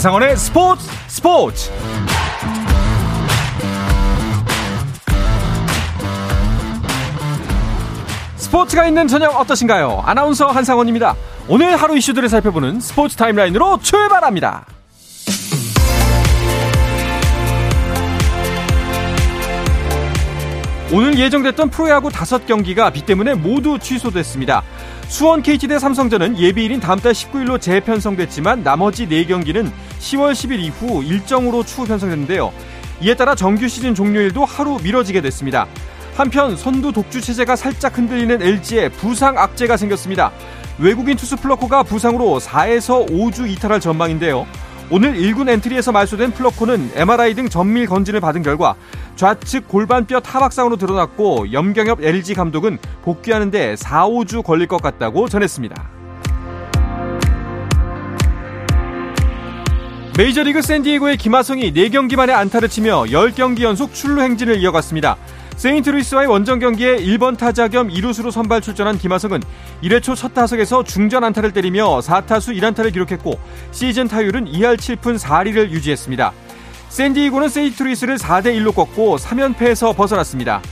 한상헌의 스포츠. 스포츠가 있는 저녁 어떠신가요? 아나운서 한상헌입니다. 오늘 하루 이슈들을 살펴보는 스포츠 타임라인으로 출발합니다. 오늘 예정됐던 프로야구 5경기가 비 때문에 모두 취소됐습니다. 수원 KT 대 삼성전은 예비일인 다음 달 19일로 재편성됐지만 나머지 4경기는 10월 10일 이후 일정으로 추후 편성됐는데요. 이에 따라 정규 시즌 종료일도 하루 미뤄지게 됐습니다. 한편 선두 독주 체제가 살짝 흔들리는 LG에 부상 악재가 생겼습니다. 외국인 투수 플러코가 부상으로 4에서 5주 이탈할 전망인데요. 오늘 1군 엔트리에서 말소된 플러코는 MRI 등 전밀 검진을 받은 결과 좌측 골반뼈 타박상으로 드러났고 염경엽 LG 감독은 복귀하는 데 4, 5주 걸릴 것 같다고 전했습니다. 메이저리그 샌디에고의 김하성이 4경기 만에 안타를 치며 10경기 연속 출루 행진을 이어갔습니다. 세인트루이스와의 원정 경기에 1번 타자 겸 2루수로 선발 출전한 김하성은 1회 초 첫 타석에서 중전 안타를 때리며 4타수 1안타를 기록했고 시즌 타율은 2할 7푼 4리를 유지했습니다. 샌디에고는 세인트루이스를 4대1로 꺾고 3연패에서 벗어났습니다.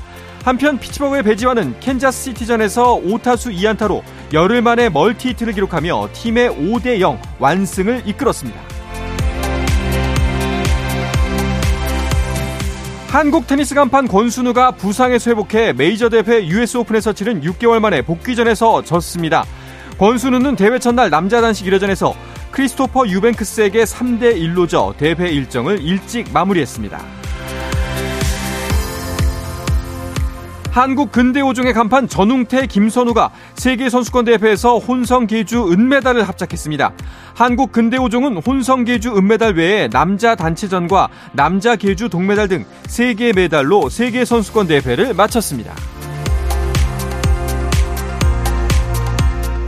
한편 피츠버그의 배지환은 캔자스시티전에서 5타수 2안타로 열흘 만에 멀티히트를 기록하며 팀의 5대0 완승을 이끌었습니다. 한국 테니스 간판 권순우가 부상에서 회복해 메이저 대회 US 오픈에서 치른 6개월 만에 복귀전에서 졌습니다. 권순우는 대회 첫날 남자 단식 1회전에서 크리스토퍼 유뱅크스에게 3대1로 져 대회 일정을 일찍 마무리했습니다. 한국 근대오종의 간판 전웅태, 김선우가 세계선수권대회에서 혼성계주 은메달을 합작했습니다. 한국 근대오종은 혼성계주 은메달 외에 남자 단체전과 남자 계주 동메달 등 3개의 메달로 세계선수권대회를 마쳤습니다.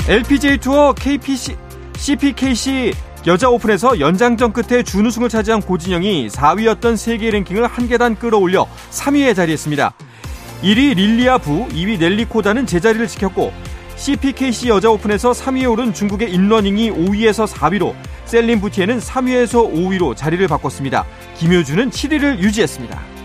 LPGA 투어 KCC 여자 오픈에서 연장전 끝에 준우승을 차지한 고진영이 4위였던 세계 랭킹을 한 계단 끌어올려 3위에 자리했습니다. 1위 릴리아 부, 2위 넬리 코다는 제자리를 지켰고 CPKC 여자 오픈에서 3위에 오른 중국의 인러닝이 5위에서 4위로 셀린 부티에는 3위에서 5위로 자리를 바꿨습니다. 김효주는 7위를 유지했습니다.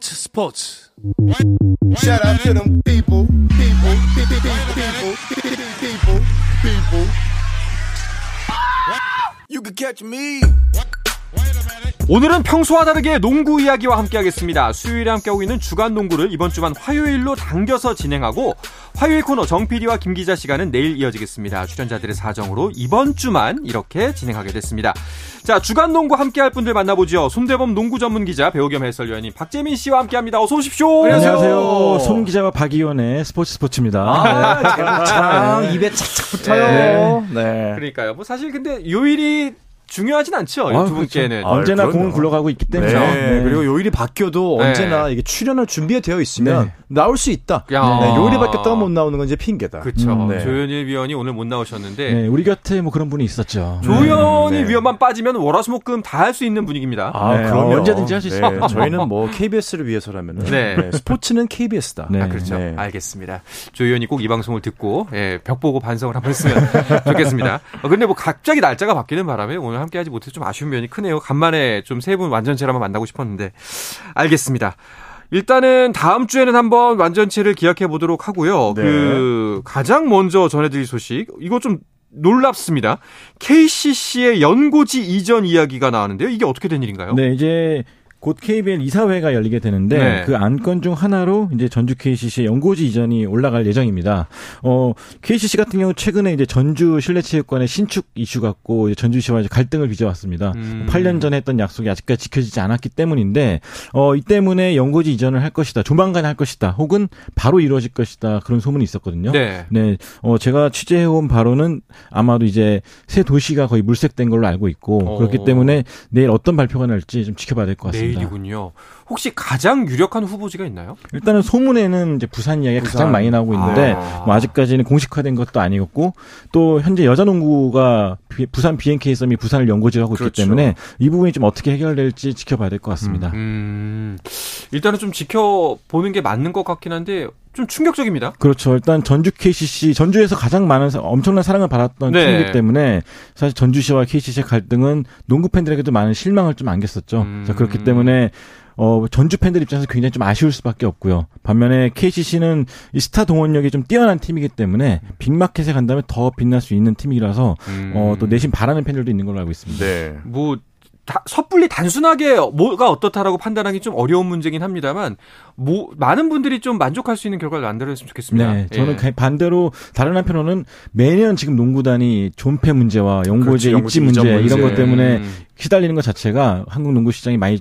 스포츠. 오늘은 평소와 다르게 농구 이야기와 함께하겠습니다. 수요일에 함께하고 있는 주간 농구를 이번 주만 화요일로 당겨서 진행하고 화요일 코너 정PD와 김기자 시간은 내일 이어지겠습니다. 출연자들의 사정으로 이번 주만 이렇게 진행하게 됐습니다. 자, 주간 농구 함께할 분들 만나보죠. 손대범 농구 전문 기자, 배우 겸 해설위원인 박재민 씨와 함께합니다. 어서 오십시오. 안녕하세요. 손 기자와 박이원의 스포츠입니다. 아, 네. 입에 착착 붙어요. 네. 네. 그러니까요. 뭐 사실 근데 요일이 중요하진 않죠. 두 분께는. 그렇죠. 언제나 공은 굴러가고 있기 때문에. 네. 네. 그리고 요일이 바뀌어도 언제나 이게 출연할 준비가 되어 있으면 나올 수 있다. 네. 요일이 바뀌었다가 못 나오는 건 이제 핑계다. 그렇죠. 네. 조현일 위원이 오늘 못 나오셨는데. 네. 우리 곁에 뭐 그런 분이 있었죠. 조현일 위원만 빠지면 월화수목금 다 할 수 있는 분위기입니다. 아, 네. 그럼 언제든지 할 수 있어요. 네. 저희는 뭐 KBS를 위해서라면 네. 스포츠는 KBS다. 네. 아, 그렇죠. 네. 알겠습니다. 조 의원이 꼭 이 방송을 듣고 벽 보고 반성을 한번 했으면 좋겠습니다. 근데 뭐 갑자기 날짜가 바뀌는 바람에 오늘 함께하지 못해서 좀 아쉬운 면이 크네요. 간만에 좀 세 분 완전체라면 만나고 싶었는데 알겠습니다. 일단은 다음 주에는 한번 완전체를 기약해 보도록 하고요. 네. 가장 먼저 전해드릴 소식 이거 좀 놀랍습니다. KCC의 연고지 이전 이야기가 나왔는데요. 이게 어떻게 된 일인가요? 네, 이제 곧 KBL 이사회가 열리게 되는데 네. 그 안건 중 하나로 이제 전주 KCC 연고지 이전이 올라갈 예정입니다. KCC 같은 경우 최근에 이제 전주 실내체육관의 신축 이슈 갖고 전주시와 이제 갈등을 빚어왔습니다. 8년 전에 했던 약속이 아직까지 지켜지지 않았기 때문인데 이 때문에 연고지 이전을 할 것이다. 조만간 할 것이다. 혹은 바로 이루어질 것이다. 그런 소문이 있었거든요. 네. 제가 취재해온 바로는 아마도 이제 새 도시가 거의 물색된 걸로 알고 있고 그렇기 때문에 내일 어떤 발표가 날지 좀 지켜봐야 될 것 같습니다. 내일이군요. 혹시 가장 유력한 후보지가 있나요? 일단은 소문에는 이제 부산 이야기가 가장 많이 나오고 있는데 뭐 아직까지는 공식화된 것도 아니었고 또 현재 여자농구가 부산 BNK 썸이 부산을 연고지로 하고 그렇죠. 있기 때문에 이 부분이 좀 어떻게 해결될지 지켜봐야 될 것 같습니다. 일단은 좀 지켜보는 게 맞는 것 같긴 한데 좀 충격적입니다. 그렇죠. 일단 전주 KCC, 전주에서 가장 많은 엄청난 사랑을 받았던 팀이기 때문에 사실 전주시와 KCC의 갈등은 농구 팬들에게도 많은 실망을 좀 안겼었죠. 자, 그렇기 때문에 전주 팬들 입장에서 굉장히 좀 아쉬울 수밖에 없고요. 반면에 KCC는 이 스타 동원력이 좀 뛰어난 팀이기 때문에 빅마켓에 간다면 더 빛날 수 있는 팀이라서 또 내심 바라는 팬들도 있는 걸로 알고 있습니다. 네. 뭐 섣불리 단순하게 뭐가 어떻다라고 판단하기 좀 어려운 문제긴 합니다만 많은 분들이 좀 만족할 수 있는 결과를 만들어냈으면 좋겠습니다. 네, 저는 반대로 다른 한편으로는 매년 지금 농구단이 존폐 문제와 연고지 입지 문제 이런 것 때문에 시달리는 것 자체가 한국 농구 시장이 많이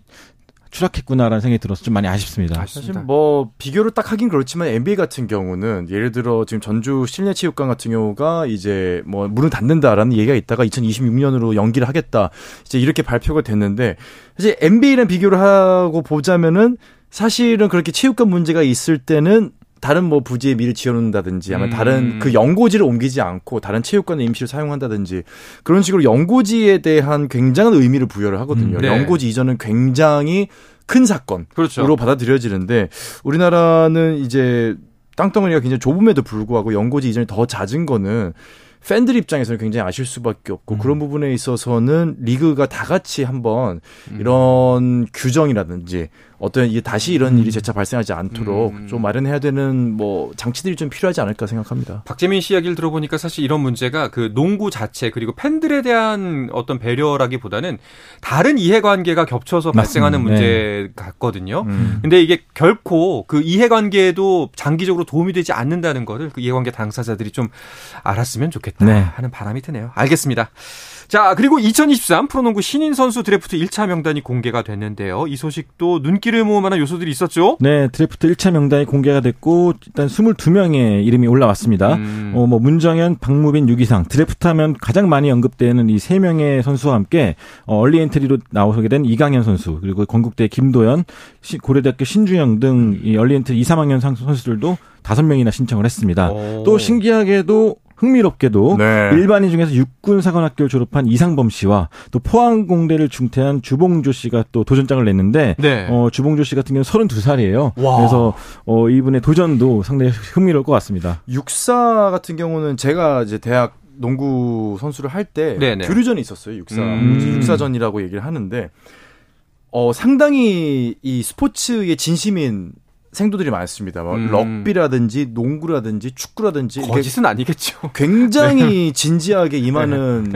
추락했구나라는 생각이 들어서 좀 많이 아쉽습니다. 사실 뭐 비교를 딱 하긴 그렇지만 NBA 같은 경우는 예를 들어 지금 전주 실내체육관 같은 경우가 이제 뭐 문을 닫는다라는 얘기가 있다가 2026년으로 연기를 하겠다 이제 이렇게 발표가 됐는데 사실 NBA랑 비교를 하고 보자면은 사실은 그렇게 체육관 문제가 있을 때는 다른 뭐 부지에 미를 지어놓는다든지 아마 다른 그 연고지를 옮기지 않고 다른 체육관을 임시로 사용한다든지 그런 식으로 연고지에 대한 굉장한 의미를 부여를 하거든요. 네. 연고지 이전은 굉장히 큰 사건으로 그렇죠. 받아들여지는데 우리나라는 이제 땅덩어리가 굉장히 좁음에도 불구하고 연고지 이전이 더 잦은 거는 팬들 입장에서는 굉장히 아쉬울 수밖에 없고 그런 부분에 있어서는 리그가 다 같이 한번 이런 규정이라든지 어떤 이게 다시 이런 일이 재차 발생하지 않도록 좀 마련해야 되는 뭐 장치들이 좀 필요하지 않을까 생각합니다. 박재민 씨 이야기를 들어보니까 사실 이런 문제가 그 농구 자체 그리고 팬들에 대한 어떤 배려라기보다는 다른 이해관계가 겹쳐서 발생하는 문제 같거든요. 근데 이게 결코 그 이해관계에도 장기적으로 도움이 되지 않는다는 거를 그 이해관계 당사자들이 좀 알았으면 좋겠다 하는 바람이 드네요. 알겠습니다. 자, 그리고 2023 프로농구 신인 선수 드래프트 1차 명단이 공개가 됐는데요. 이 소식도 눈길을 모을 만한 요소들이 있었죠? 네, 드래프트 1차 명단이 공개가 됐고 일단 22명의 이름이 올라왔습니다. 뭐 문정현, 박무빈, 유기상 드래프트 하면 가장 많이 언급되는 이 3명의 선수와 함께 얼리 엔트리로 나오게 된 이강현 선수 그리고 건국대 김도현, 고려대학교 신주영 등 이 얼리 엔트리 2, 3학년 선수들도 5명이나 신청을 했습니다. 또 신기하게도 흥미롭게도 일반인 중에서 육군사관학교를 졸업한 이상범 씨와 또 포항공대를 중퇴한 주봉조 씨가 또 도전장을 냈는데 주봉조 씨 같은 경우는 32살이에요. 와. 그래서 이분의 도전도 상당히 흥미로울 것 같습니다. 육사 같은 경우는 제가 이제 대학 농구 선수를 할 때 교류전이 있었어요. 육사전이라고 얘기를 하는데 상당히 이 스포츠에 진심인 생도들이 많습니다. 럭비라든지 농구라든지 축구라든지 거짓은 아니겠죠. 굉장히 진지하게 임하는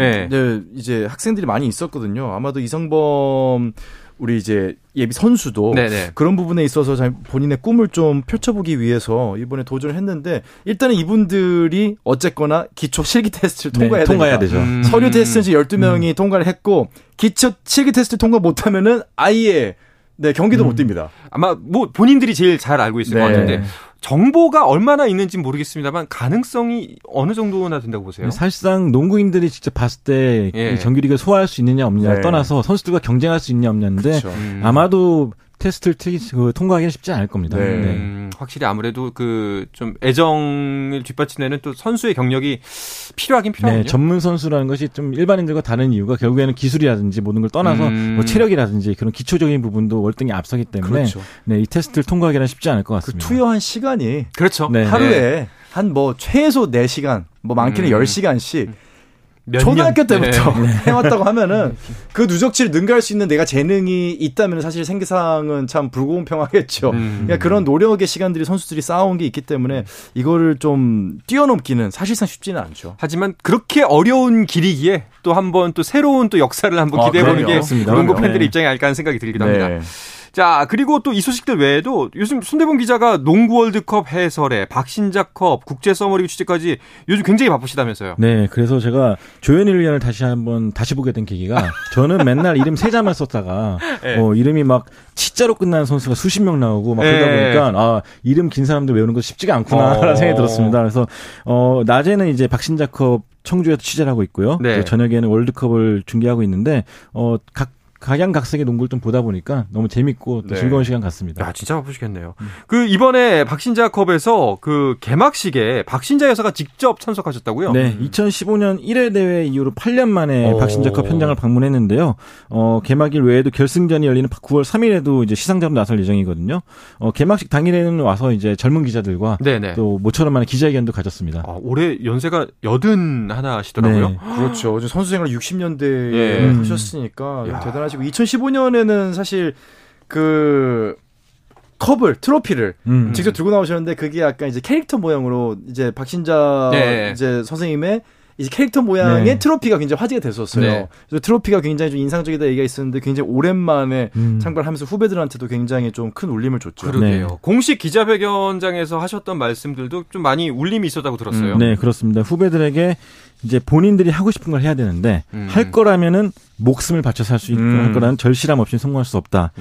이제 학생들이 많이 있었거든요. 아마도 이상범 우리 이제 예비 선수도 그런 부분에 있어서 본인의 꿈을 좀 펼쳐보기 위해서 이번에 도전을 했는데 일단은 이분들이 어쨌거나 기초 실기 테스트를 통과해야 되죠. 서류 테스트는 12명이 통과를 했고 기초 실기 테스트 통과 못하면은 아예 경기도 못 뜁니다. 아마 뭐 본인들이 제일 잘 알고 있을 것 같은데 정보가 얼마나 있는지 모르겠습니다만 가능성이 어느 정도나 된다고 보세요? 사실상 농구인들이 직접 봤을 때 정규리그를 소화할 수 있느냐 없느냐를 떠나서 선수들과 경쟁할 수 있냐 없냐인데 아마도 테스트를 통과하기는 쉽지 않을 겁니다. 확실히 아무래도 그 좀 애정을 뒷받침내는 또 선수의 경력이 필요하긴 필요하거든요. 전문 선수라는 것이 좀 일반인들과 다른 이유가 결국에는 기술이라든지 모든 걸 떠나서 뭐 체력이라든지 그런 기초적인 부분도 월등히 앞서기 때문에 그렇죠. 이 테스트를 통과하기는 쉽지 않을 것 같습니다. 그 투여한 시간이 하루에 한 뭐 최소 4시간, 뭐 많게는 10시간씩 초등학교 때부터 해왔다고 하면은 그 누적치를 능가할 수 있는 내가 재능이 있다면 사실 생계상은 참 불공평하겠죠. 그러니까 그런 노력의 시간들이 선수들이 쌓아온 게 있기 때문에 이거를 좀 뛰어넘기는 사실상 쉽지는 않죠. 하지만 그렇게 어려운 길이기에 또 한번 또 새로운 또 역사를 한번 기대해보는 게 농구 팬들의 입장이 아닐까 하는 생각이 들기도 합니다. 네. 자, 그리고 또 이 소식들 외에도 요즘 손대범 기자가 농구 월드컵 해설에 박신자컵 국제 써머리그 취재까지 요즘 굉장히 바쁘시다면서요. 네, 그래서 제가 조현일 위원을 다시 보게 된 계기가 저는 맨날 이름 세자만 썼다가 네. 이름이 막 치자로 끝나는 선수가 수십 명 나오고 막 그러다 보니까 아, 이름 긴 사람들 외우는 거 쉽지가 않구나라는 생각이 들었습니다. 그래서 낮에는 이제 박신자컵 청주에서 취재를 하고 있고요. 네. 저녁에는 월드컵을 중계하고 있는데 각양각색의 농구를 좀 보다 보니까 너무 재밌고 또 즐거운 시간 같습니다. 야, 진짜 바쁘시겠네요. 그 이번에 박신자컵에서 그 개막식에 박신자 여사가 직접 참석하셨다고요? 네, 2015년 1회 대회 이후로 8년 만에 박신자컵 현장을 방문했는데요. 개막일 외에도 결승전이 열리는 9월 3일에도 이제 시상자로 나설 예정이거든요. 개막식 당일에는 와서 이제 젊은 기자들과 또 모처럼 많은 기자회견도 가졌습니다. 아, 올해 연세가 81시더라고요. 네. 그렇죠. 선수생활 60년대에 하셨으니까 대단하시죠. 2015년에는 사실 그 컵을 트로피를 직접 들고 나오셨는데 그게 약간 이제 캐릭터 모양으로 이제 박신자 이제 선생님의 이제 캐릭터 모양의 트로피가 굉장히 화제가 됐었어요. 그래서 트로피가 굉장히 좀 인상적이다 얘기가 있었는데 굉장히 오랜만에 참가하면서 후배들한테도 굉장히 좀 큰 울림을 줬죠. 그러게요. 네. 공식 기자회견장에서 하셨던 말씀들도 좀 많이 울림이 있었다고 들었어요. 네, 그렇습니다. 후배들에게 이제 본인들이 하고 싶은 걸 해야 되는데 할 거라면은 목숨을 바쳐서 할 수 있고 할 거라는 절실함 없이 성공할 수 없다.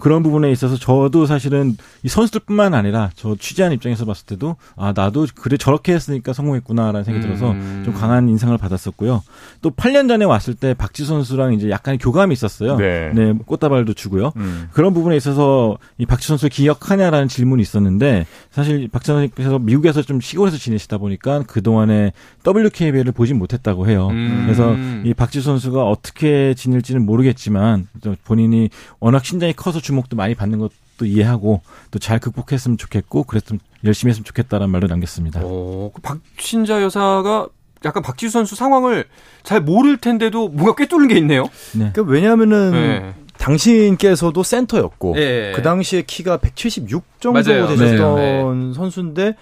그런 부분에 있어서 저도 사실은 이 선수들뿐만 아니라 저 취재한 입장에서 봤을 때도 아 나도 그래 저렇게 했으니까 성공했구나라는 생각이 들어서 좀 강한 인상을 받았었고요. 또 8년 전에 왔을 때 박지수 선수랑 이제 약간의 교감이 있었어요. 네 꽃다발도 주고요. 그런 부분에 있어서 이 박지수 선수 기억하냐라는 질문이 있었는데 사실 박지수 선수께서 미국에서 좀 시골에서 지내시다 보니까 그 동안에 WKBL 를 보지 못했다고 해요. 그래서 이 박지수 선수가 어떻게 지낼지는 모르겠지만 본인이 워낙 신장이 커서 주목도 많이 받는 것도 이해하고 또 잘 극복했으면 좋겠고 그랬으면 열심히 했으면 좋겠다라는 말로 남겼습니다. 그 박신자 여사가 약간 박지수 선수 상황을 잘 모를 텐데도 뭔가 꿰뚫는 게 있네요. 네. 그러니까 왜냐하면은 당신께서도 센터였고 그 당시에 키가 176 정도 되셨던 선수인데.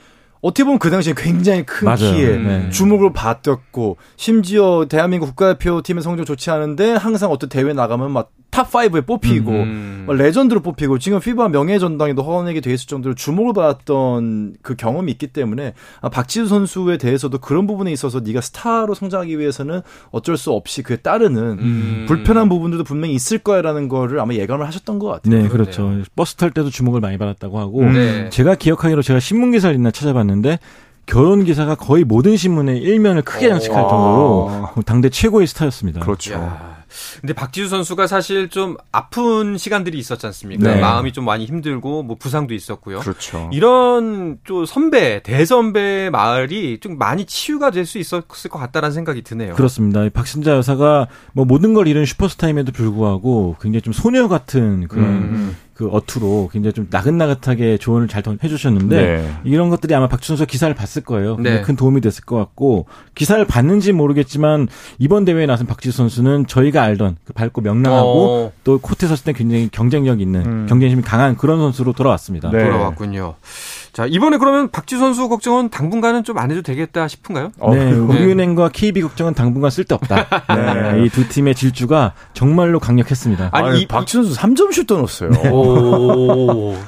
어떻게 보면 그 당시에 굉장히 큰 키에 주목을 받았고 심지어 대한민국 국가대표팀의 성적 좋지 않은데 항상 어떤 대회 나가면 막 탑5에 뽑히고 막 레전드로 뽑히고 지금 피바 명예전당에도 허언하게 돼 있을 정도로 주목을 받았던 그 경험이 있기 때문에 아, 박지수 선수에 대해서도 그런 부분에 있어서 네가 스타로 성장하기 위해서는 어쩔 수 없이 그에 따르는 불편한 부분들도 분명히 있을 거야라는 거를 아마 예감을 하셨던 것 같아요. 네, 그렇죠. 버스 탈 때도 주목을 많이 받았다고 하고 제가 기억하기로 제가 신문기사를 있나 찾아봤는데 결혼 기사가 거의 모든 신문의 일면을 크게 장식할 정도로 당대 최고의 스타였습니다. 그렇죠. 이야. 근데 박지수 선수가 사실 좀 아픈 시간들이 있었지 않습니까? 마음이 좀 많이 힘들고 뭐 부상도 있었고요. 그렇죠. 이런 좀 선배, 대선배의 말이 좀 많이 치유가 될 수 있었을 것 같다라는 생각이 드네요. 그렇습니다. 박신자 여사가 뭐 모든 걸 잃은 슈퍼스타임에도 불구하고 굉장히 좀 소녀 같은 그런 그 어투로 굉장히 좀 나긋나긋하게 조언을 잘 해주셨는데 이런 것들이 아마 박지수 선수 기사를 봤을 거예요. 큰 도움이 됐을 것 같고 기사를 봤는지 모르겠지만 이번 대회에 나선 박지수 선수는 저희가 알던 그 밝고 명랑하고 또 코트에 섰을 때 굉장히 경쟁력 있는 경쟁심이 강한 그런 선수로 돌아왔습니다. 돌아왔군요. 자, 이번에 그러면 박지수 선수 걱정은 당분간은 좀 안 해도 되겠다 싶은가요? 네, 우리은행과 KB 걱정은 당분간 쓸데없다. 이 두 팀의 질주가 정말로 강력했습니다. 아니, 박지수 선수 3점 슛도 넣었어요.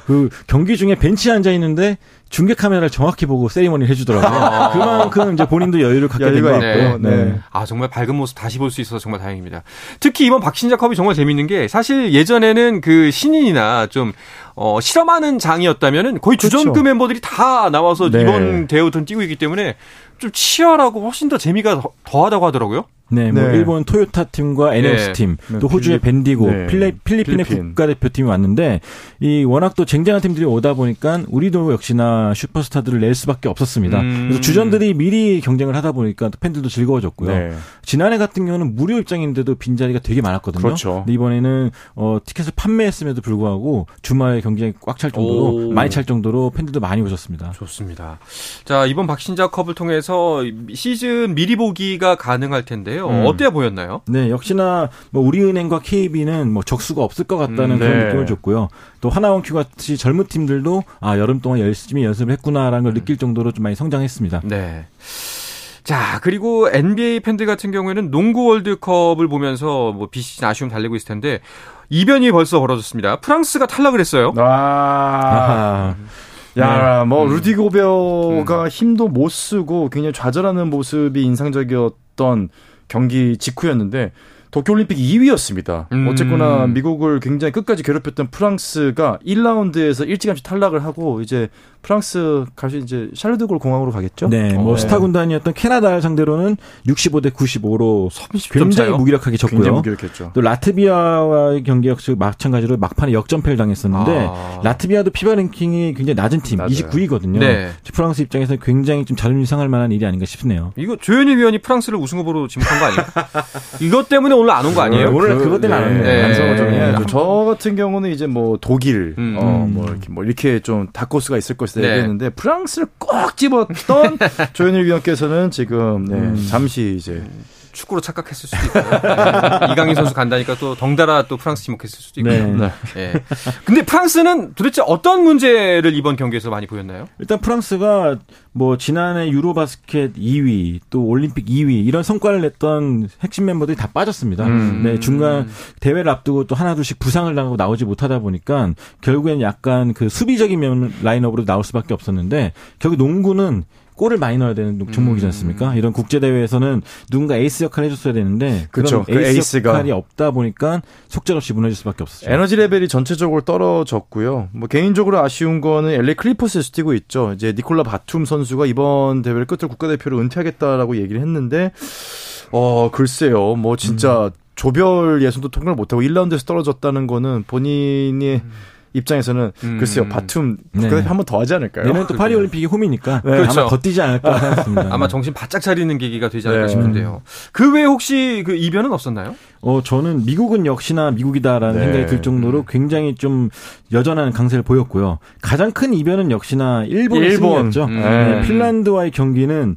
그 경기 중에 벤치에 앉아 있는데 중계 카메라를 정확히 보고 세리머니를 해주더라고요. 그만큼 이제 본인도 여유를 갖게 된 것 같고요. 아, 정말 밝은 모습 다시 볼 수 있어서 정말 다행입니다. 특히 이번 박신자컵이 정말 재밌는 게 사실 예전에는 그 신인이나 좀 실험하는 장이었다면은 거의 주전급 멤버들이 다 나와서 이번 대회부터 뛰고 있기 때문에 좀 치열하고 훨씬 더 재미가 더하다고 하더라고요. 네, 뭐 네. 일본 토요타 팀과 NLC 네. 팀, 또 호주의 벤디고, 네. 필리핀의 국가대표팀이 왔는데 이 워낙 또 쟁쟁한 팀들이 오다 보니까 우리도 역시나 슈퍼스타들을 낼 수밖에 없었습니다. 그래서 주전들이 미리 경쟁을 하다 보니까 또 팬들도 즐거워졌고요. 네. 지난해 같은 경우는 무료 입장인데도 빈자리가 되게 많았거든요. 그렇죠. 근데 이번에는 티켓을 판매했음에도 불구하고 주말에 경쟁이 꽉 찰 정도로 많이 찰 정도로 팬들도 많이 오셨습니다. 좋습니다. 자, 이번 박신자컵을 통해서 시즌 미리 보기가 가능할 텐데요. 어때 보였나요? 네, 역시나 뭐 우리은행과 KB는 뭐 적수가 없을 것 같다는 그런 네. 느낌을 줬고요. 또 하나원 큐 같이 젊은 팀들도 아 여름 동안 열심히 연습을 했구나라는 걸 느낄 정도로 좀 많이 성장했습니다. 네. 자, 그리고 NBA 팬들 같은 경우에는 농구 월드컵을 보면서 뭐 비시즌 아쉬움 달래고 있을 텐데 이변이 벌써 벌어졌습니다. 프랑스가 탈락을 했어요. 아. 야, 뭐 루디 고베어가 힘도 못 쓰고 굉장히 좌절하는 모습이 인상적이었던 경기 직후였는데 도쿄올림픽 2위였습니다. 어쨌거나 미국을 굉장히 끝까지 괴롭혔던 프랑스가 1라운드에서 일찌감치 탈락을 하고 이제 프랑스 가서 이제 샬르드골 공항으로 가겠죠? 네, 뭐 네. 스타 군단이었던 캐나다를 상대로는 65대 95로 굉장히 무기력하게 졌고요. 굉장히 무기력했죠. 또 라트비아와의 경기 역시 마찬가지로 막판에 역전패를 당했었는데 아. 라트비아도 피바 랭킹이 굉장히 낮은 팀, 맞아요. 29위거든요. 네. 프랑스 입장에서는 굉장히 좀 자존심 상할 만한 일이 아닌가 싶네요. 이거 조현일 위원이 프랑스를 우승후보로 지목한 거 아니에요? 이것 때문에 오늘 안 온 거 아니에요? 오늘 그것 때문에 안 왔네요. 반성을 좀 해야죠. 저 같은 경우는 이제 뭐 독일, 이렇게 좀 다코스가 있을 것이다. 네. 얘기했는데 프랑스를 꼭 집었던 조현일 위원께서는 지금 네, 잠시 이제 축구로 착각했을 수도 있고 이강인 선수 간다니까 또 덩달아 또 프랑스 지목했을 수도 있고. 네. 네. 네. 근데 프랑스는 도대체 어떤 문제를 이번 경기에서 많이 보였나요? 일단 프랑스가 뭐 지난해 유로바스켓 2위 또 올림픽 2위 이런 성과를 냈던 핵심 멤버들이 다 빠졌습니다. 네, 중간 대회를 앞두고 또 하나 둘씩 부상을 당하고 나오지 못하다 보니까 결국엔 약간 그 수비적인 라인업으로 나올 수밖에 없었는데 결국 농구는 골을 많이 넣어야 되는 종목이지 않습니까? 이런 국제대회에서는 누군가 에이스 역할을 해줬어야 되는데 그렇죠. 그런 에이스가 역할이 없다 보니까 속절없이 무너질 수밖에 없었죠. 에너지 레벨이 전체적으로 떨어졌고요. 뭐 개인적으로 아쉬운 거는 LA 클리퍼스에서 뛰고 있죠. 이제 니콜라 바툼 선수가 이번 대회를 끝으로 국가대표로 은퇴하겠다라고 얘기를 했는데 글쎄요. 뭐 진짜 조별 예선도 통과를 못하고 1라운드에서 떨어졌다는 거는 본인이 입장에서는 글쎄요 바툼 네. 한번 더 하지 않을까요? 내년 또 파리 올림픽이 홈이니까 네. 그렇죠. 아마 걷뛰지 않을까 생각합니다. 아마 정신 바짝 차리는 계기가 되지 않을까 네. 싶은데요. 그 외에 혹시 그 이변은 없었나요? 저는 미국은 역시나 미국이다라는 네. 생각이 들 정도로 굉장히 좀 여전한 강세를 보였고요. 가장 큰 이변은 역시나 일본. 승리였죠. 네. 핀란드와의 경기는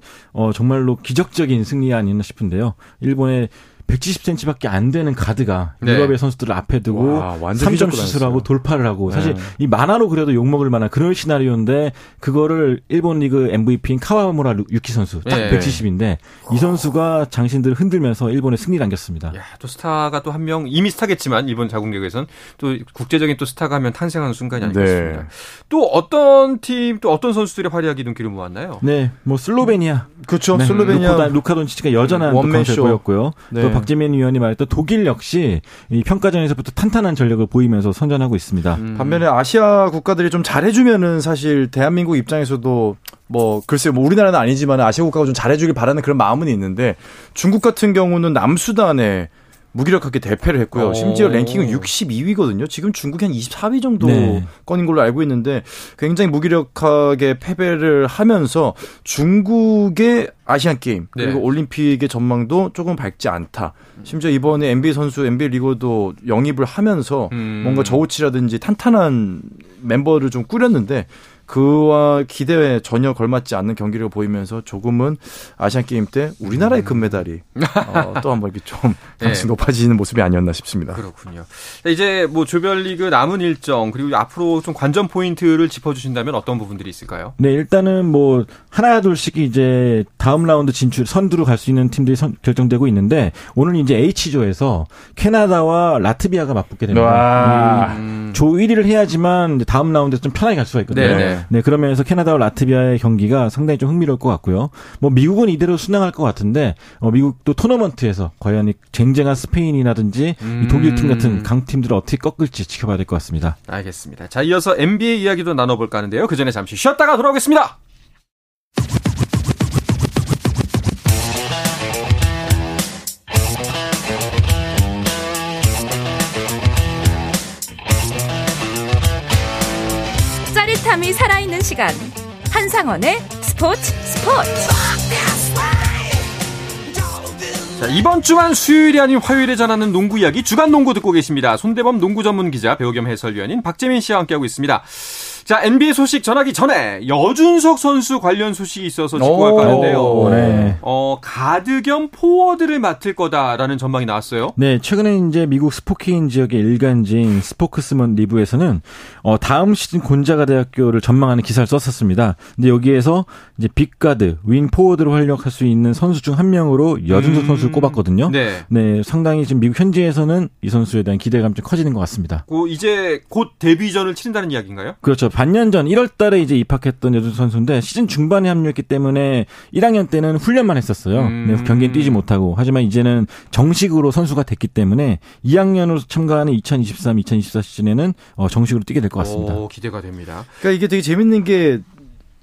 정말로 기적적인 승리 아니었나 싶은데요. 일본의 170cm밖에 안 되는 가드가 네. 유럽의 선수들을 앞에 두고 3점 슛을 하고 돌파를 하고 사실 네. 이 만화로 그래도 욕먹을 만한 그런 시나리오인데 그거를 일본 리그 MVP인 카와무라 유키 선수 딱 네. 170인데 이 선수가 장신들을 흔들면서 일본의 승리를 안겼습니다. 야, 또 스타가 또 한 명 이미 스타겠지만 일본 자국력에선 또 국제적인 또 스타가 하면 탄생하는 순간이 아니겠습니까? 네. 또 어떤 팀 또 어떤 선수들의 활약이 눈길을 모았나요? 네, 뭐 슬로베니아 그렇죠. 네. 슬로베니아 루카 돈치치가 여전한 강세를 보였고요. 네. 또 박재민 위원이 말했던 독일 역시 이 평가전에서부터 탄탄한 전력을 보이면서 선전하고 있습니다. 반면에 아시아 국가들이 좀 잘해주면은 사실 대한민국 입장에서도 뭐 글쎄요 뭐 우리나라는 아니지만 아시아 국가가 좀 잘해주길 바라는 그런 마음은 있는데 중국 같은 경우는 남수단에 무기력하게 대패를 했고요. 심지어 랭킹은 62위거든요. 지금 중국이 한 24위 정도 네. 건인 걸로 알고 있는데 굉장히 무기력하게 패배를 하면서 중국의 아시안게임 그리고 네. 올림픽의 전망도 조금 밝지 않다. 심지어 이번에 NBA 선수, NBA 리거도 영입을 하면서 뭔가 저우치라든지 탄탄한 멤버를 좀 꾸렸는데 그와 기대에 전혀 걸맞지 않는 경기를 보이면서 조금은 아시안게임 때 우리나라의 금메달이 또 한 번 이렇게 좀 다시 네. 높아지는 모습이 아니었나 싶습니다. 그렇군요. 이제 뭐 조별리그 남은 일정 그리고 앞으로 좀 관전 포인트를 짚어주신다면 어떤 부분들이 있을까요? 네, 일단은 뭐 하나 둘씩 이제 다음 라운드 진출 선두로 갈 수 있는 팀들이 결정되고 있는데 오늘 이제 H조에서 캐나다와 라트비아가 맞붙게 됩니다. 조 1위를 해야지만 다음 라운드에서 좀 편하게 갈 수가 있거든요. 네네. 네, 그러면서 캐나다와 라트비아의 경기가 상당히 좀 흥미로울 것 같고요. 뭐 미국은 이대로 순항할 것 같은데 미국도 토너먼트에서 과연 이 쟁쟁한 스페인이라든지 이 독일 팀 같은 강팀들을 어떻게 꺾을지 지켜봐야 될 것 같습니다. 알겠습니다. 자, 이어서 NBA 이야기도 나눠볼까 하는데요. 그 전에 잠시 쉬었다가 돌아오겠습니다. 시간 한상헌의 스포츠. 자, 이번 주만 수요일이 아닌 화요일에 전하는 농구 이야기 주간 농구 듣고 계십니다. 손대범 농구 전문 기자, 배우 겸 해설위원인 박재민 씨와 함께하고 있습니다. 자, NBA 소식 전하기 전에 여준석 선수 관련 소식이 있어서 짚고 갈까는데요. 네. 가드 겸 포워드를 맡을 거다라는 전망이 나왔어요. 네, 최근에 이제 미국 스포케인 지역의 일간지인 스포크스먼 리브에서는 다음 시즌 곤자가 대학교를 전망하는 기사를 썼었습니다. 근데 여기에서 이제 빅가드, 윙 포워드로 활약할 수 있는 선수 중 한 명으로 여준석 선수를 꼽았거든요. 네. 네, 상당히 지금 미국 현지에서는 이 선수에 대한 기대감이 좀 커지는 것 같습니다. 이제 곧 데뷔전을 치른다는 이야기인가요? 그렇죠. 반년 전 1월 달에 이제 입학했던 여준석 선수인데 시즌 중반에 합류했기 때문에 1학년 때는 훈련만 했었어요. 네, 경기는 뛰지 못하고. 하지만 이제는 정식으로 선수가 됐기 때문에 2학년으로 참가하는 2023-2024 시즌에는 정식으로 뛰게 될 것 같습니다. 오, 기대가 됩니다. 그러니까 이게 되게 재밌는 게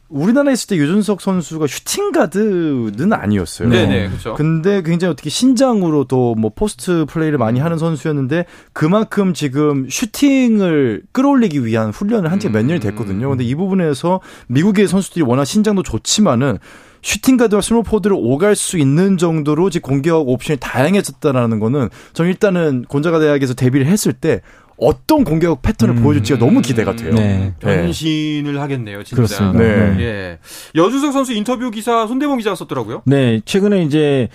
우리나라에 있을 때 여준석 선수가 슈팅가드는 아니었어요. 네네, 그렇죠. 근데 굉장히 어떻게 신장으로도 포스트 플레이를 많이 하는 선수였는데 그만큼 지금 슈팅을 끌어올리기 위한 훈련을 한 지 몇 년이 됐거든요. 근데 이 부분에서 미국의 선수들이 워낙 신장도 좋지만은 슈팅가드와 스몰포드를 오갈 수 있는 정도로 지금 공격 옵션이 다양해졌다라는 거는 저는 일단은 곤자가 대학에서 데뷔를 했을 때 어떤 공격 패턴을 보여줄지가 너무 기대가 돼요. 네. 변신을 하겠네요, 진짜. 그렇습니다. 네. 예. 여준석 선수 인터뷰 기사 손대범 기자가 썼더라고요. 네, 최근에 이제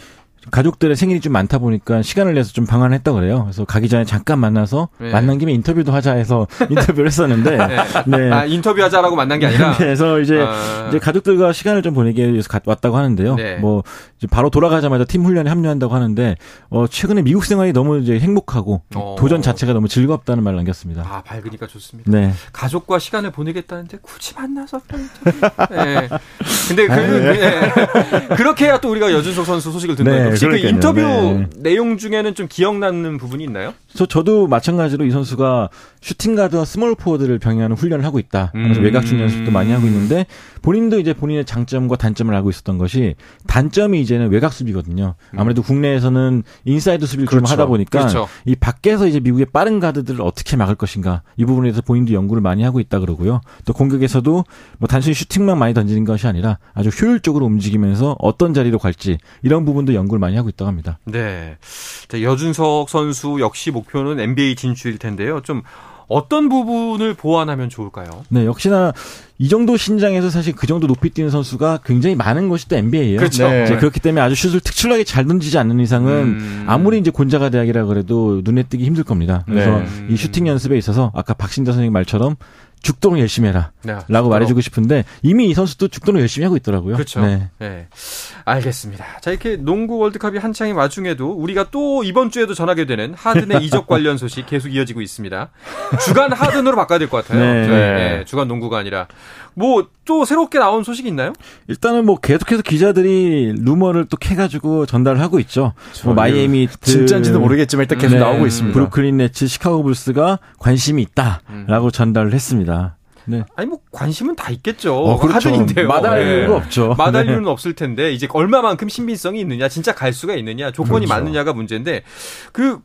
가족들의 생일이 좀 많다 보니까 시간을 내서 좀 방한을 했다고 그래요. 그래서 가기 전에 잠깐 만나서 네. 만난 김에 인터뷰도 하자 해서 인터뷰를 했었는데 네. 아, 인터뷰하자라고 만난 게 아니라 네, 그래서 이제 가족들과 시간을 좀 보내기 위해서 왔다고 하는데요. 네. 이제 바로 돌아가자마자 팀 훈련에 합류한다고 하는데 최근에 미국 생활이 너무 이제 행복하고 도전 자체가 너무 즐겁다는 말을 남겼습니다. 아, 밝으니까 좋습니다. 네. 가족과 시간을 보내겠다는데 굳이 만나서 네. 근데 그렇게 해야 또 우리가 여준석 선수 소식을 듣는다는 네. 그 인터뷰 네. 내용 중에는 좀 기억나는 부분이 있나요? 저도 마찬가지로 이 선수가 슈팅가드와 스몰 포워드를 병행하는 훈련을 하고 있다. 그래서 외곽슛 연습도 많이 하고 있는데 본인도 이제 본인의 장점과 단점을 알고 있었던 것이 단점이 이제는 외곽 수비거든요. 아무래도 국내에서는 인사이드 수비를 그렇죠. 좀 하다 보니까 그렇죠. 이 밖에서 이제 미국의 빠른 가드들을 어떻게 막을 것인가 이 부분에 대해서 본인도 연구를 많이 하고 있다 그러고요. 또 공격에서도 단순히 슈팅만 많이 던지는 것이 아니라 아주 효율적으로 움직이면서 어떤 자리로 갈지 이런 부분도 연구를 많이 하고 있다고 합니다. 네, 자, 여준석 선수 역시 목표는 NBA 진출일 텐데요. 좀 어떤 부분을 보완하면 좋을까요? 네, 역시나 이 정도 신장에서 사실 그 정도 높이 뛰는 선수가 굉장히 많은 것이 또 NBA예요. 그렇죠. 네. 이제 그렇기 때문에 아주 슛을 특출나게 잘 던지지 않는 이상은 아무리 이제 곤자가 대학이라 그래도 눈에 띄기 힘들 겁니다. 그래서 네. 이 슈팅 연습에 있어서 아까 박신자 선생님 말처럼 죽도록 열심히 해라 네, 라고 죽도록. 말해주고 싶은데 이미 이 선수도 죽도록 열심히 하고 있더라고요. 그렇죠. 네. 네. 알겠습니다. 자, 이렇게 농구 월드컵이 한창인 와중에도 우리가 또 이번 주에도 전하게 되는 하든의 이적 관련 소식 계속 이어지고 있습니다. 주간 하든으로 바꿔야 될 것 같아요. 네. 네. 주간 농구가 아니라 또 새롭게 나온 소식이 있나요? 일단은 계속해서 기자들이 루머를 또 캐가지고 전달을 하고 있죠. 마이애미 진짜인지도 모르겠지만 일단 계속 네, 나오고 있습니다. 브루클린 네츠, 시카고 불스가 관심이 있다라고 전달을 했습니다. 네. 아니 관심은 다 있겠죠. 그렇죠. 하든인데요. 마다할 이유는 없죠. 마다할 이유는 네. 없을 텐데 이제 얼마만큼 신빙성이 있느냐, 진짜 갈 수가 있느냐, 조건이 그렇죠. 맞느냐가 문제인데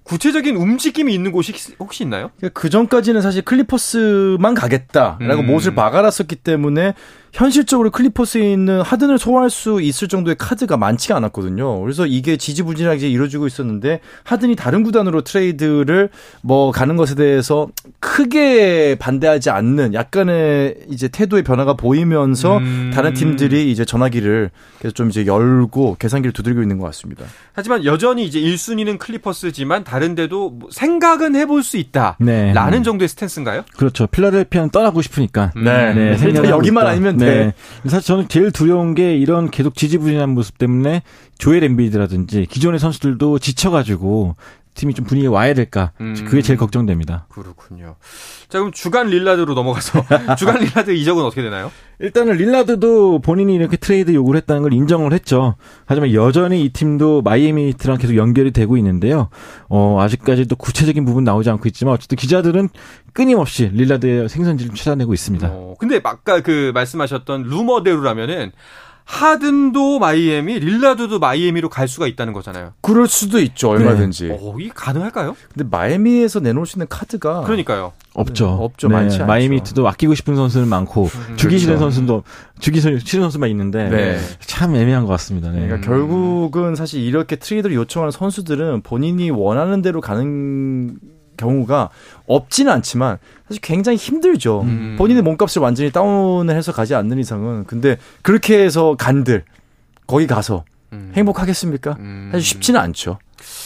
구체적인 움직임이 있는 곳이 혹시 있나요? 그 전까지는 사실 클리퍼스만 가겠다라고 못을 박아놨었기 때문에 현실적으로 클리퍼스에 있는 하든을 소화할 수 있을 정도의 카드가 많지가 않았거든요. 그래서 이게 지지부진하게 이루어지고 있었는데 하든이 다른 구단으로 트레이드를 가는 것에 대해서 크게 반대하지 않는 약간의 이제 태도의 변화가 보이면서 다른 팀들이 이제 전화기를 계속 좀 이제 열고 계산기를 두들기고 있는 것 같습니다. 하지만 여전히 이제 1순위는 클리퍼스지만 다른데도 생각은 해볼 수 있다. 네. 라는 정도의 스탠스인가요? 그렇죠. 필라델피아는 떠나고 싶으니까. 네. 네. 생각하고 여기만 있다. 아니면 네. 사실 저는 제일 두려운 게 이런 계속 지지부진한 모습 때문에 조엘 엠비드라든지 기존의 선수들도 지쳐가지고 팀이 좀 분위기에 와야 될까? 그게 제일 걱정됩니다. 그렇군요. 자, 그럼 주간 릴라드로 넘어가서 주간 릴라드 이적은 어떻게 되나요? 일단은 릴라드도 본인이 이렇게 트레이드 요구를 했다는 걸 인정을 했죠. 하지만 여전히 이 팀도 마이애미 히트랑 계속 연결이 되고 있는데요. 아직까지도 구체적인 부분 나오지 않고 있지만 어쨌든 기자들은 끊임없이 릴라드의 생선지를 찾아내고 있습니다. 근데 아까 말씀하셨던 루머대로라면은 하든도 마이애미, 릴라드도 마이애미로 갈 수가 있다는 거잖아요. 그럴 수도 있죠. 얼마든지. 네. 오, 이게 가능할까요? 근데 마이애미에서 내놓을 수 있는 카드가 그러니까요. 없죠. 네. 없죠. 네. 많지 않죠. 마이애미트도 아끼고 싶은 선수는 많고 주기 싫은 선수도 주기 싫은 선수만 있는데 네. 참 애매한 것 같습니다. 네. 그러니까 결국은 사실 이렇게 트레이드를 요청하는 선수들은 본인이 원하는 대로 가는 경우가 없지는 않지만 사실 굉장히 힘들죠. 본인의 몸값을 완전히 다운을 해서 가지 않는 이상은. 근데 그렇게 해서 간들 거기 가서 행복하겠습니까? 사실 쉽지는 않죠.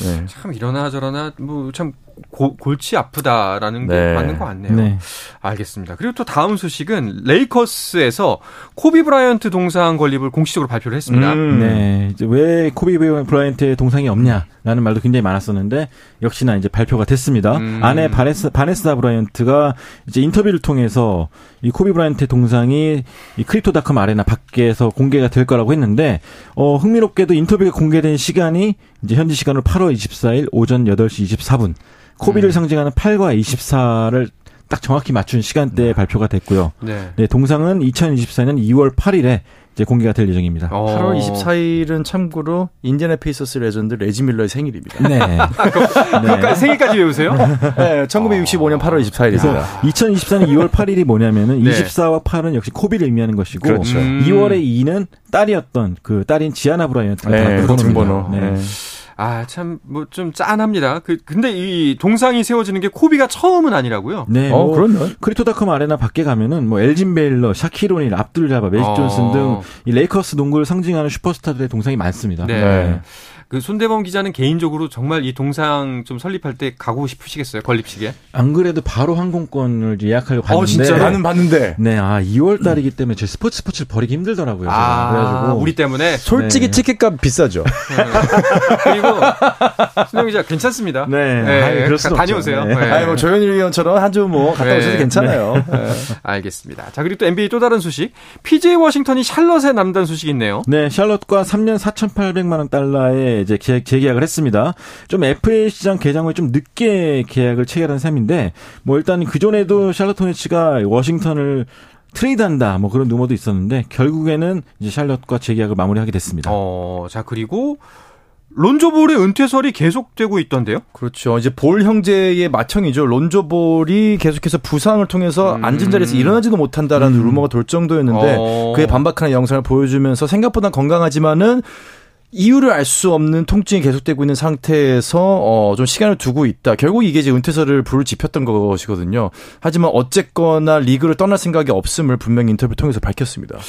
네. 참 이러나 저러나 뭐 참 골치 아프다라는 게 네. 맞는 것 같네요. 네. 알겠습니다. 그리고 또 다음 소식은 레이커스에서 코비 브라이언트 동상 건립을 공식적으로 발표를 했습니다. 네, 이제 왜 코비 브라이언트의 동상이 없냐라는 말도 굉장히 많았었는데 역시나 이제 발표가 됐습니다. 아내 바네사 브라이언트가 이제 인터뷰를 통해서 이 코비 브라이언트의 동상이 이 크립토닷컴 아레나 밖에서 공개가 될 거라고 했는데 흥미롭게도 인터뷰가 공개된 시간이 이제 현지 시간으로 8월 24일 오전 8시 24분. 코비를 상징하는 8과 24를 딱 정확히 맞춘 시간대에 발표가 됐고요. 네. 네, 동상은 2024년 2월 8일에 이제 공개가 될 예정입니다. 8월 24일은 참고로 인디애나 페이서스 레전드 레지 밀러의 생일입니다. 네. 네. 생일까지 외우세요? 네, 1965년 8월 24일입니다. 2024년 2월 8일이 뭐냐면은 네. 24와 8은 역시 코비를 의미하는 것이고 그렇죠. 2월의 2는 딸이었던 그 딸인 지아나 브라이언트가 네, 등번호. 네. 아, 참, 뭐, 좀 짠합니다. 근데 이 동상이 세워지는 게 코비가 처음은 아니라고요? 네. 그렇네. 크립토닷컴 아레나 밖에 가면은 뭐, 엘진 베일러, 샤키로닐, 압둘자바, 매직 존슨 등 이 레이커스 농구를 상징하는 슈퍼스타들의 동상이 많습니다. 네. 네. 그 손대범 기자는 개인적으로 정말 이 동상 좀 설립할 때 가고 싶으시겠어요? 건립식에? 안 그래도 바로 항공권을 예약하려고 갔는데. 진짜? 나는 봤는데. 네, 2월 달이기 때문에 제 스포츠를 버리기 힘들더라고요. 그래가지고. 우리 때문에? 솔직히 네. 티켓값 비싸죠. 그리고 손대범 기자 괜찮습니다. 네. 네. 그럴 수도 다녀오세요. 네. 네. 뭐 조현일 위원처럼 한 주 뭐 갔다 오셔도 네. 괜찮아요. 네. 네. 알겠습니다. 자, 그리고 또 NBA 또 다른 소식. PJ 워싱턴이 샬럿에 남단 소식이 있네요. 네, 샬럿과 3년 4,800만 원 달러의 이제 재계약을 했습니다. 좀 FA 시장 개장 후에 좀 늦게 계약을 체결한 셈인데, 뭐 일단 그 전에도 샬럿 호네츠가 워싱턴을 트레이드한다, 뭐 그런 루머도 있었는데 결국에는 이제 샬럿과 재계약을 마무리하게 됐습니다. 자 그리고. 론조볼의 은퇴설이 계속되고 있던데요? 그렇죠. 이제 볼 형제의 맏형이죠. 론조볼이 계속해서 부상을 통해서 앉은 자리에서 일어나지도 못한다라는 루머가 돌 정도였는데 그에 반박하는 영상을 보여주면서 생각보다 건강하지만은 이유를 알 수 없는 통증이 계속되고 있는 상태에서 좀 시간을 두고 있다. 결국 이게 이제 은퇴설을 불을 지폈던 것이거든요. 하지만 어쨌거나 리그를 떠날 생각이 없음을 분명히 인터뷰를 통해서 밝혔습니다.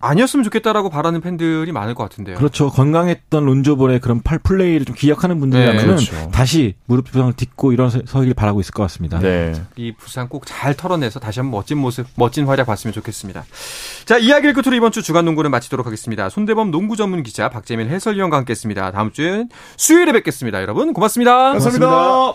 아니었으면 좋겠다라고 바라는 팬들이 많을 것 같은데요. 그렇죠. 건강했던 론조볼의 그런 팔 플레이를 좀 기억하는 분들이라면 네, 그렇죠. 다시 무릎 부상을 딛고 일어서길 바라고 있을 것 같습니다. 네. 이 부상 꼭 잘 털어내서 다시 한번 멋진 모습, 멋진 활약 봤으면 좋겠습니다. 자, 이야기를 끝으로 이번 주 주간 농구는 마치도록 하겠습니다. 손대범 농구 전문 기자 박재민 해설위원과 함께했습니다. 다음 주엔 수요일에 뵙겠습니다. 여러분 고맙습니다. 감사합니다.